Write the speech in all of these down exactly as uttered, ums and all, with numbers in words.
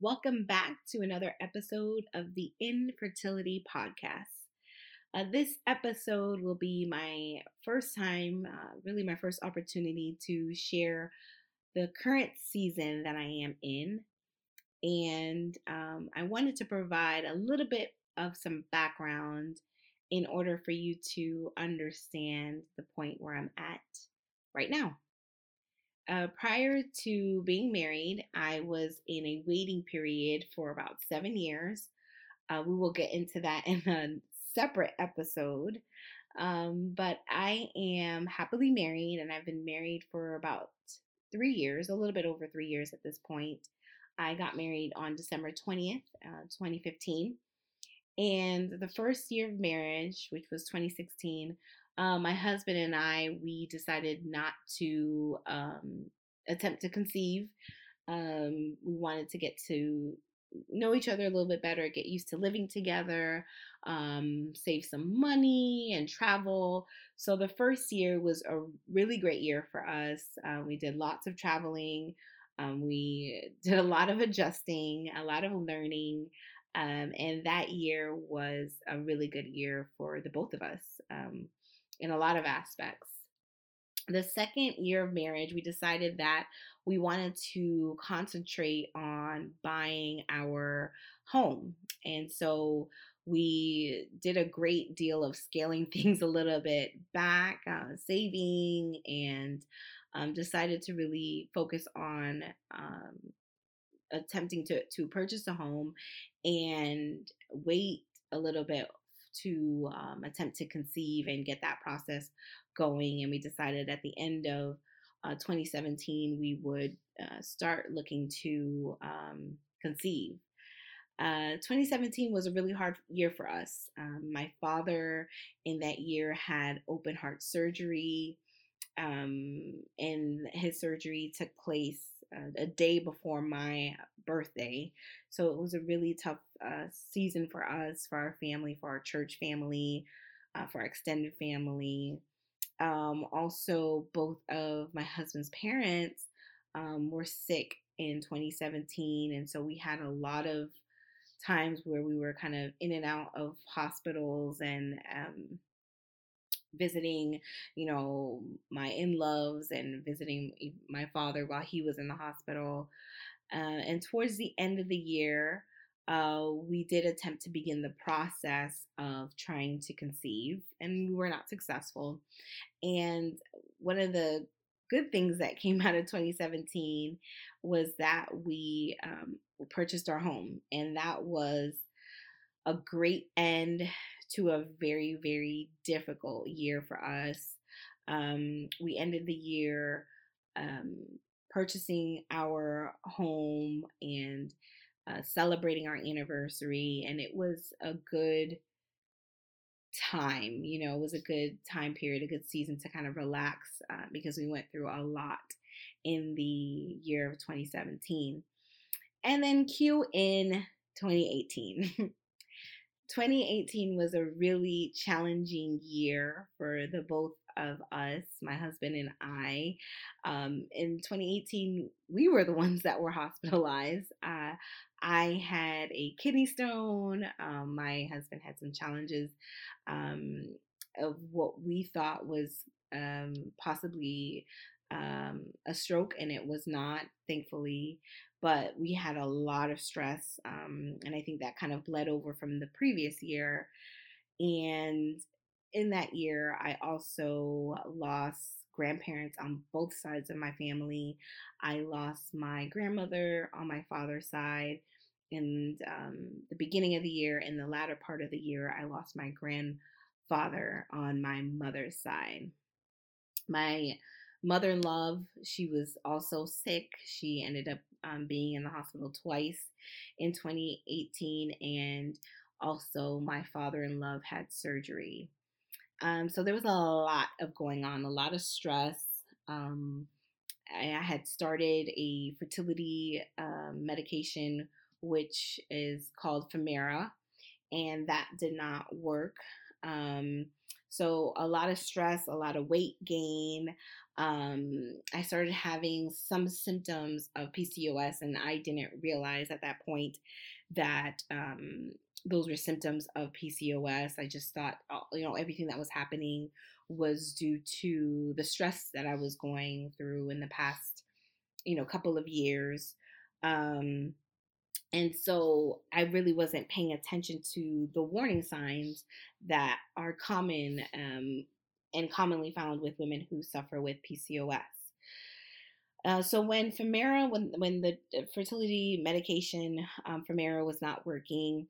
Welcome back to another episode of the Infertility Podcast. Uh, this episode will be my first time, uh, really my first opportunity to share the current season that I am in. And um, I wanted to provide a little bit of some background in order for you to understand the point where I'm at right now. Uh, prior to being married, I was in a waiting period for about seven years. Uh, we will get into that in a separate episode. Um, but I am happily married, and I've been married for about three years, a little bit over three years at this point. I got married on December twentieth, uh, twenty fifteen. And the first year of marriage, which was twenty sixteen, uh, my husband and I, we decided not to um, attempt to conceive. Um, we wanted to get to know each other a little bit better, get used to living together, um, save some money and travel. So the first year was a really great year for us. Uh, we did lots of traveling. Um, we did a lot of adjusting, a lot of learning. Um, and that year was a really good year for the both of us um, in a lot of aspects. The second year of marriage, we decided that we wanted to concentrate on buying our home. And so we did a great deal of scaling things a little bit back, uh, saving, and um, decided to really focus on um, attempting to, to purchase a home and wait a little bit to um, attempt to conceive and get that process going. And we decided at the end of uh, twenty seventeen, we would uh, start looking to um, conceive. Uh, twenty seventeen was a really hard year for us. Um, my father in that year had open heart surgery, um, and his surgery took place Uh, a day before my birthday. So it was a really tough uh, season for us, for our family, for our church family, uh, for our extended family. Um, also, both of my husband's parents um, were sick in twenty seventeen. And so we had a lot of times where we were kind of in and out of hospitals and um, visiting, you know, my in-laws and visiting my father while he was in the hospital. Uh, and towards the end of the year, uh, we did attempt to begin the process of trying to conceive, and we were not successful. And one of the good things that came out of twenty seventeen was that we um, purchased our home, and that was a great end to a very, very difficult year for us. Um, we ended the year um, purchasing our home and uh, celebrating our anniversary. And it was a good time, you know, it was a good time period, a good season to kind of relax uh, because we went through a lot in the year of twenty seventeen. And then cue in twenty eighteen. twenty eighteen was a really challenging year for the both of us, my husband and I. Um, in twenty eighteen, we were the ones that were hospitalized. Uh, I had a kidney stone. Um, my husband had some challenges um, of what we thought was um, possibly um, a stroke, and it was not, thankfully. But we had a lot of stress, um, and I think that kind of bled over from the previous year. And in that year, I also lost grandparents on both sides of my family. I lost my grandmother on my father's side in um, the beginning of the year. In the latter part of the year, I lost my grandfather on my mother's side. My mother-in-law, she was also sick. She ended up um, being in the hospital twice in twenty eighteen, and also my father-in-law had surgery. Um, so there was a lot of going on, a lot of stress. Um, I had started a fertility uh, medication, which is called Femara, and that did not work. Um, so a lot of stress, a lot of weight gain. Um, I started having some symptoms of P C O S, and I didn't realize at that point that um, those were symptoms of P C O S. I just thought, you know, everything that was happening was due to the stress that I was going through in the past, you know, couple of years. Um, and so I really wasn't paying attention to the warning signs that are common um, and commonly found with women who suffer with P C O S. Uh, so when Femara, when when the fertility medication um, Femara was not working,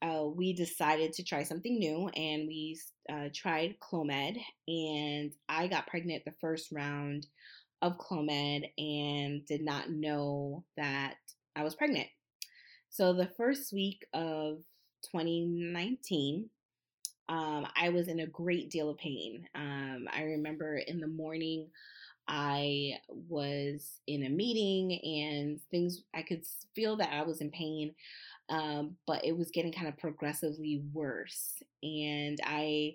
uh, we decided to try something new, and we uh, tried Clomid. And I got pregnant the first round of Clomid and did not know that I was pregnant. So the first week of twenty nineteen, um, I was in a great deal of pain. Um, I remember in the morning, I was in a meeting and things, I could feel that I was in pain, um, but it was getting kind of progressively worse. And I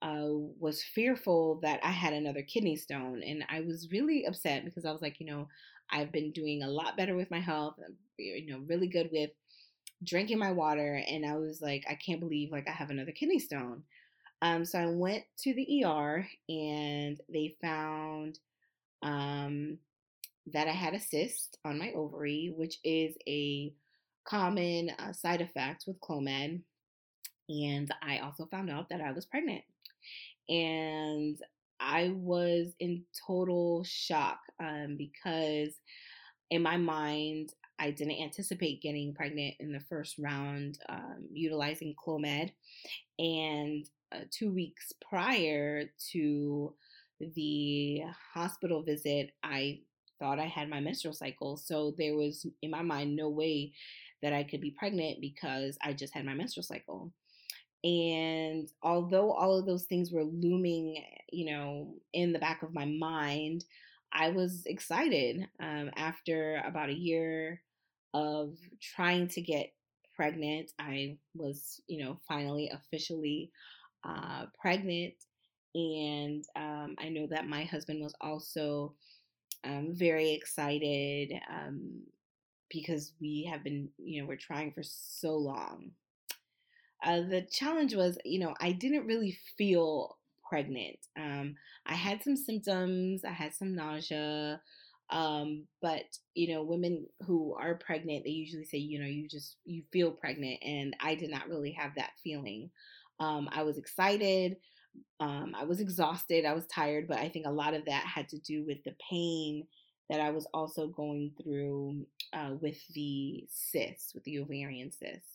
uh, was fearful that I had another kidney stone. And I was really upset because I was like, you know, I've been doing a lot better with my health, I'm, you know, really good with drinking my water. And I was like, I can't believe like I have another kidney stone. Um, so I went to the E R and they found Um, that I had a cyst on my ovary, which is a common uh, side effect with Clomid. And I also found out that I was pregnant, and I was in total shock um, because in my mind, I didn't anticipate getting pregnant in the first round, um, utilizing Clomid. And uh, two weeks prior to the hospital visit, I thought I had my menstrual cycle. So there was, in my mind, no way that I could be pregnant because I just had my menstrual cycle. And although all of those things were looming, you know, in the back of my mind, I was excited. Um, after about a year of trying to get pregnant, I was, you know, finally officially uh, pregnant. And um, I know that my husband was also um, very excited um, because we have been, you know, we're trying for so long. Uh, the challenge was, you know, I didn't really feel pregnant. Um, I had some symptoms, I had some nausea, um, but, you know, women who are pregnant, they usually say, you know, you just, you feel pregnant. And I did not really have that feeling. Um, I was excited. Um, I was exhausted, I was tired, but I think a lot of that had to do with the pain that I was also going through uh, with the cyst, with the ovarian cyst.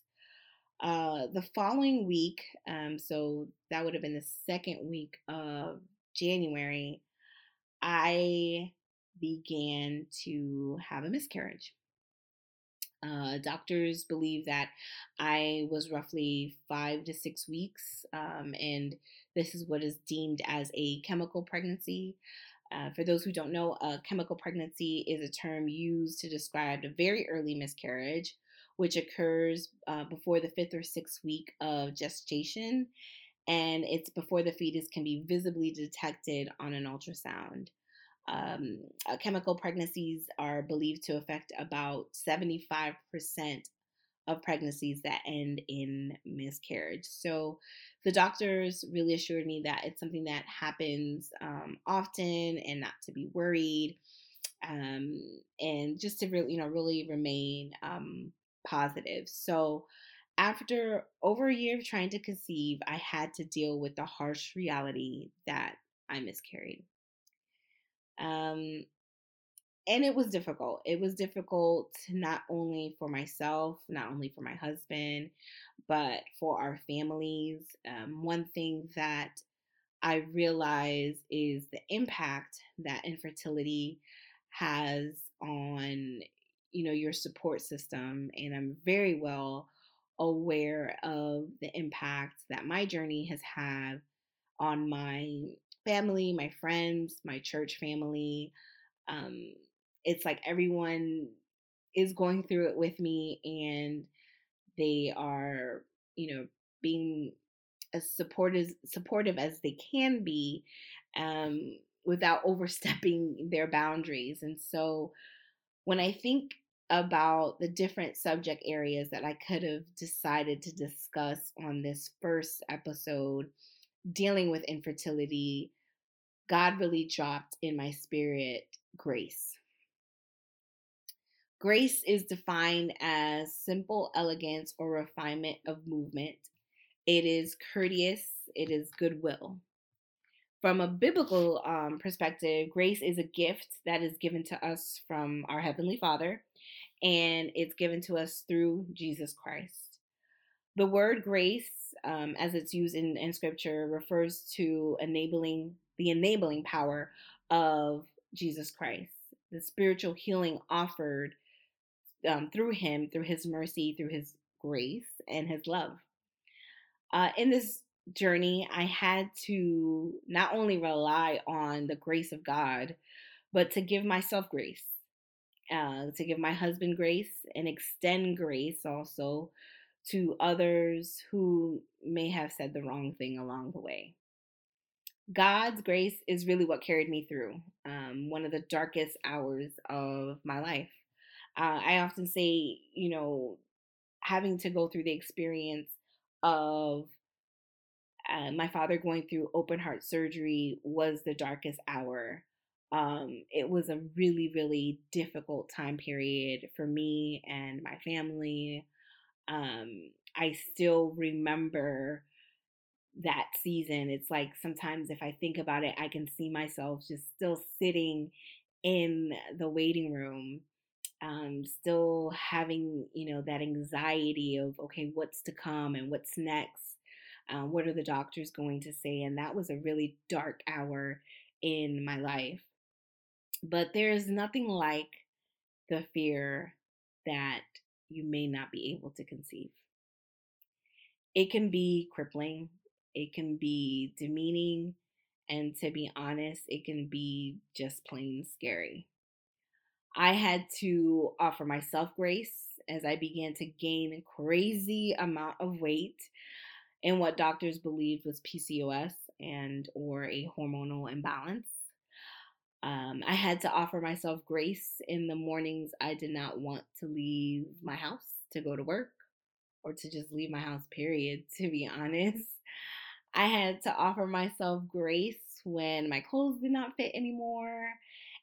Uh, the following week, um, so that would have been the second week of January, I began to have a miscarriage. Uh, doctors believe that I was roughly five to six weeks, um, and this is what is deemed as a chemical pregnancy. Uh, for those who don't know, a chemical pregnancy is a term used to describe a very early miscarriage, which occurs uh, before the fifth or sixth week of gestation, and it's before the fetus can be visibly detected on an ultrasound. Um, uh, chemical pregnancies are believed to affect about seventy-five percent of pregnancies that end in miscarriage. So the doctors really assured me that it's something that happens um, often and not to be worried, um, and just to really, you know, really remain um, positive. So after over a year of trying to conceive, I had to deal with the harsh reality that I miscarried. Um, and it was difficult. It was difficult not only for myself, not only for my husband, but for our families. Um, one thing that I realize is the impact that infertility has on you know, your support system. And I'm very well aware of the impact that my journey has had on my family, my friends, my church family. Um, it's like everyone is going through it with me, and they are, you know, being as supportive, supportive as they can be, um, without overstepping their boundaries. And so when I think about the different subject areas that I could have decided to discuss on this first episode, dealing with infertility, God really dropped in my spirit grace. Grace is defined as simple elegance or refinement of movement. It is courteous. It is goodwill. From a biblical um, perspective, grace is a gift that is given to us from our Heavenly Father, and it's given to us through Jesus Christ. The word grace, um, as it's used in, in Scripture, refers to enabling the enabling power of Jesus Christ, the spiritual healing offered um, through him, through his mercy, through his grace, and his love. Uh, in this journey, I had to not only rely on the grace of God, but to give myself grace, uh, to give my husband grace, and extend grace also to others who may have said the wrong thing along the way. God's grace is really what carried me through um, one of the darkest hours of my life. Uh, I often say, you know, having to go through the experience of uh, my father going through open heart surgery was the darkest hour. Um, it was a really, really difficult time period for me and my family. Um, I still remember that season. It's like sometimes if I think about it, I can see myself just still sitting in the waiting room, um, still having, you know, that anxiety of, okay, what's to come and what's next? Uh, what are the doctors going to say? And that was a really dark hour in my life. But there is nothing like the fear that you may not be able to conceive. It can be crippling. It can be demeaning, and to be honest, it can be just plain scary. I had to offer myself grace as I began to gain a crazy amount of weight in what doctors believed was P C O S and or a hormonal imbalance. Um, I had to offer myself grace in the mornings I did not want to leave my house to go to work, or to just leave my house, period, to be honest. I had to offer myself grace when my clothes did not fit anymore,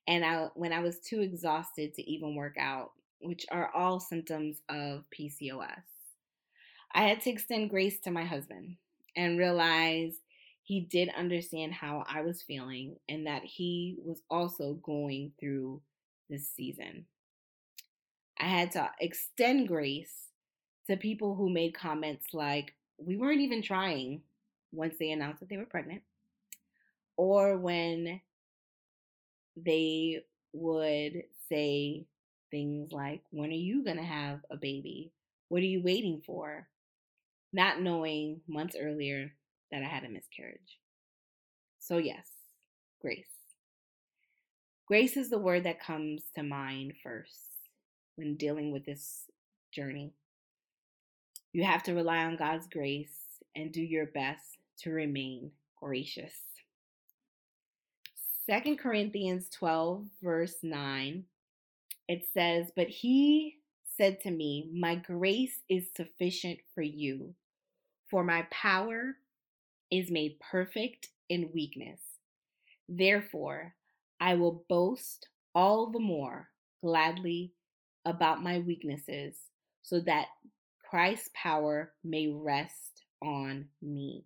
and I, when I was too exhausted to even work out, which are all symptoms of P C O S. I had to extend grace to my husband and realize he did understand how I was feeling and that he was also going through this season. I had to extend grace to people who made comments like, we weren't even trying, once they announced that they were pregnant, or when they would say things like, when are you going to have a baby? What are you waiting for? Not knowing months earlier that I had a miscarriage. So yes, grace. Grace is the word that comes to mind first when dealing with this journey. You have to rely on God's grace and do your best to remain gracious. Second Corinthians twelve, verse nine, it says, but he said to me, my grace is sufficient for you, for my power is made perfect in weakness. Therefore, I will boast all the more gladly about my weaknesses, so that Christ's power may rest on me.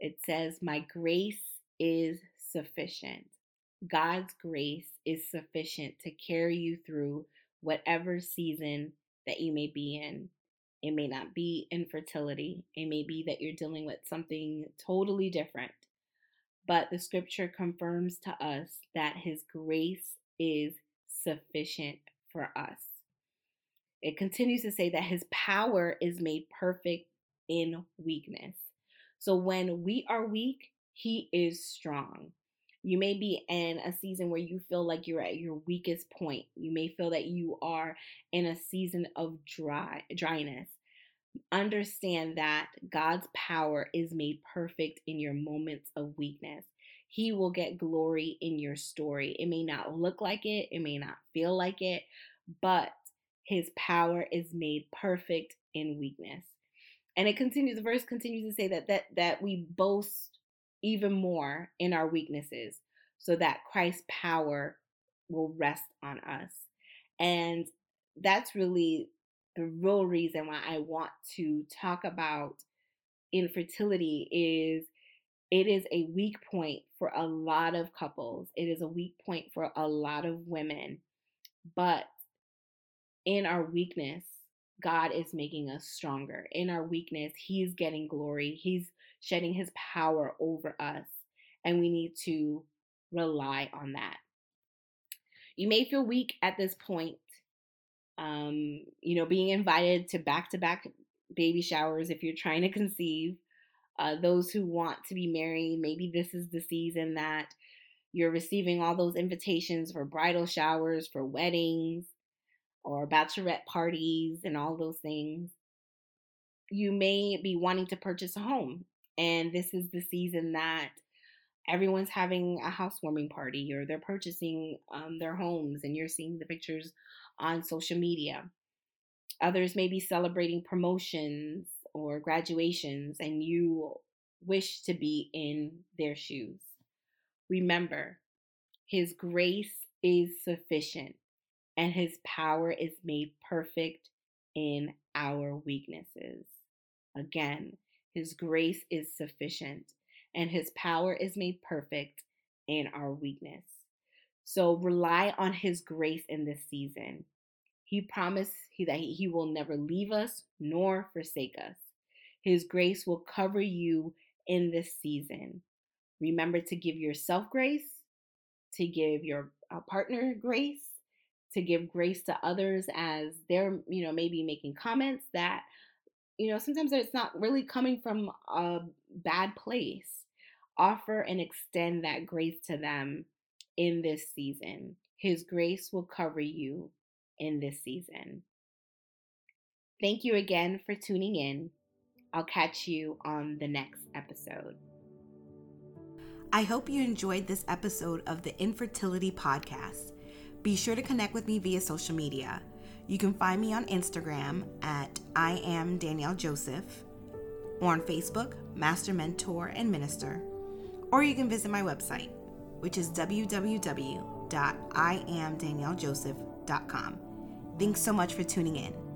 It says, my grace is sufficient. God's grace is sufficient to carry you through whatever season that you may be in. It may not be infertility. It may be that you're dealing with something totally different. But the scripture confirms to us that his grace is sufficient for us. It continues to say that his power is made perfect in weakness. So when we are weak, he is strong. You may be in a season where you feel like you're at your weakest point. You may feel that you are in a season of dry, dryness. Understand that God's power is made perfect in your moments of weakness. He will get glory in your story. It may not look like it. It may not feel like it, but his power is made perfect in weakness. And it continues, the verse continues to say that that that we boast even more in our weaknesses so that Christ's power will rest on us. And that's really the real reason why I want to talk about infertility. Is it is a weak point for a lot of couples. It is a weak point for a lot of women. But in our weakness, God is making us stronger. In our weakness, he's getting glory. He's shedding his power over us. And we need to rely on that. You may feel weak at this point. Um, you know, being invited to back-to-back baby showers if you're trying to conceive. Uh, those who want to be married, maybe this is the season that you're receiving all those invitations for bridal showers, for weddings, or bachelorette parties and all those things. You may be wanting to purchase a home, and this is the season that everyone's having a housewarming party, or they're purchasing um, their homes, and you're seeing the pictures on social media. Others may be celebrating promotions or graduations, and you wish to be in their shoes. Remember, his grace is sufficient, and his power is made perfect in our weaknesses. Again, his grace is sufficient, and his power is made perfect in our weakness. So rely on his grace in this season. He promised that he will never leave us nor forsake us. His grace will cover you in this season. Remember to give yourself grace, to give your partner grace, to give grace to others as they're, you know, maybe making comments that, you know, sometimes it's not really coming from a bad place. Offer and extend that grace to them in this season. His grace will cover you in this season. Thank you again for tuning in. I'll catch you on the next episode. I hope you enjoyed this episode of the Infertility Podcast. Be sure to connect with me via social media. You can find me on Instagram at I am Danielle Joseph, or on Facebook, Master Mentor and Minister, or you can visit my website, which is w w w dot i am danielle joseph dot com. Thanks so much for tuning in.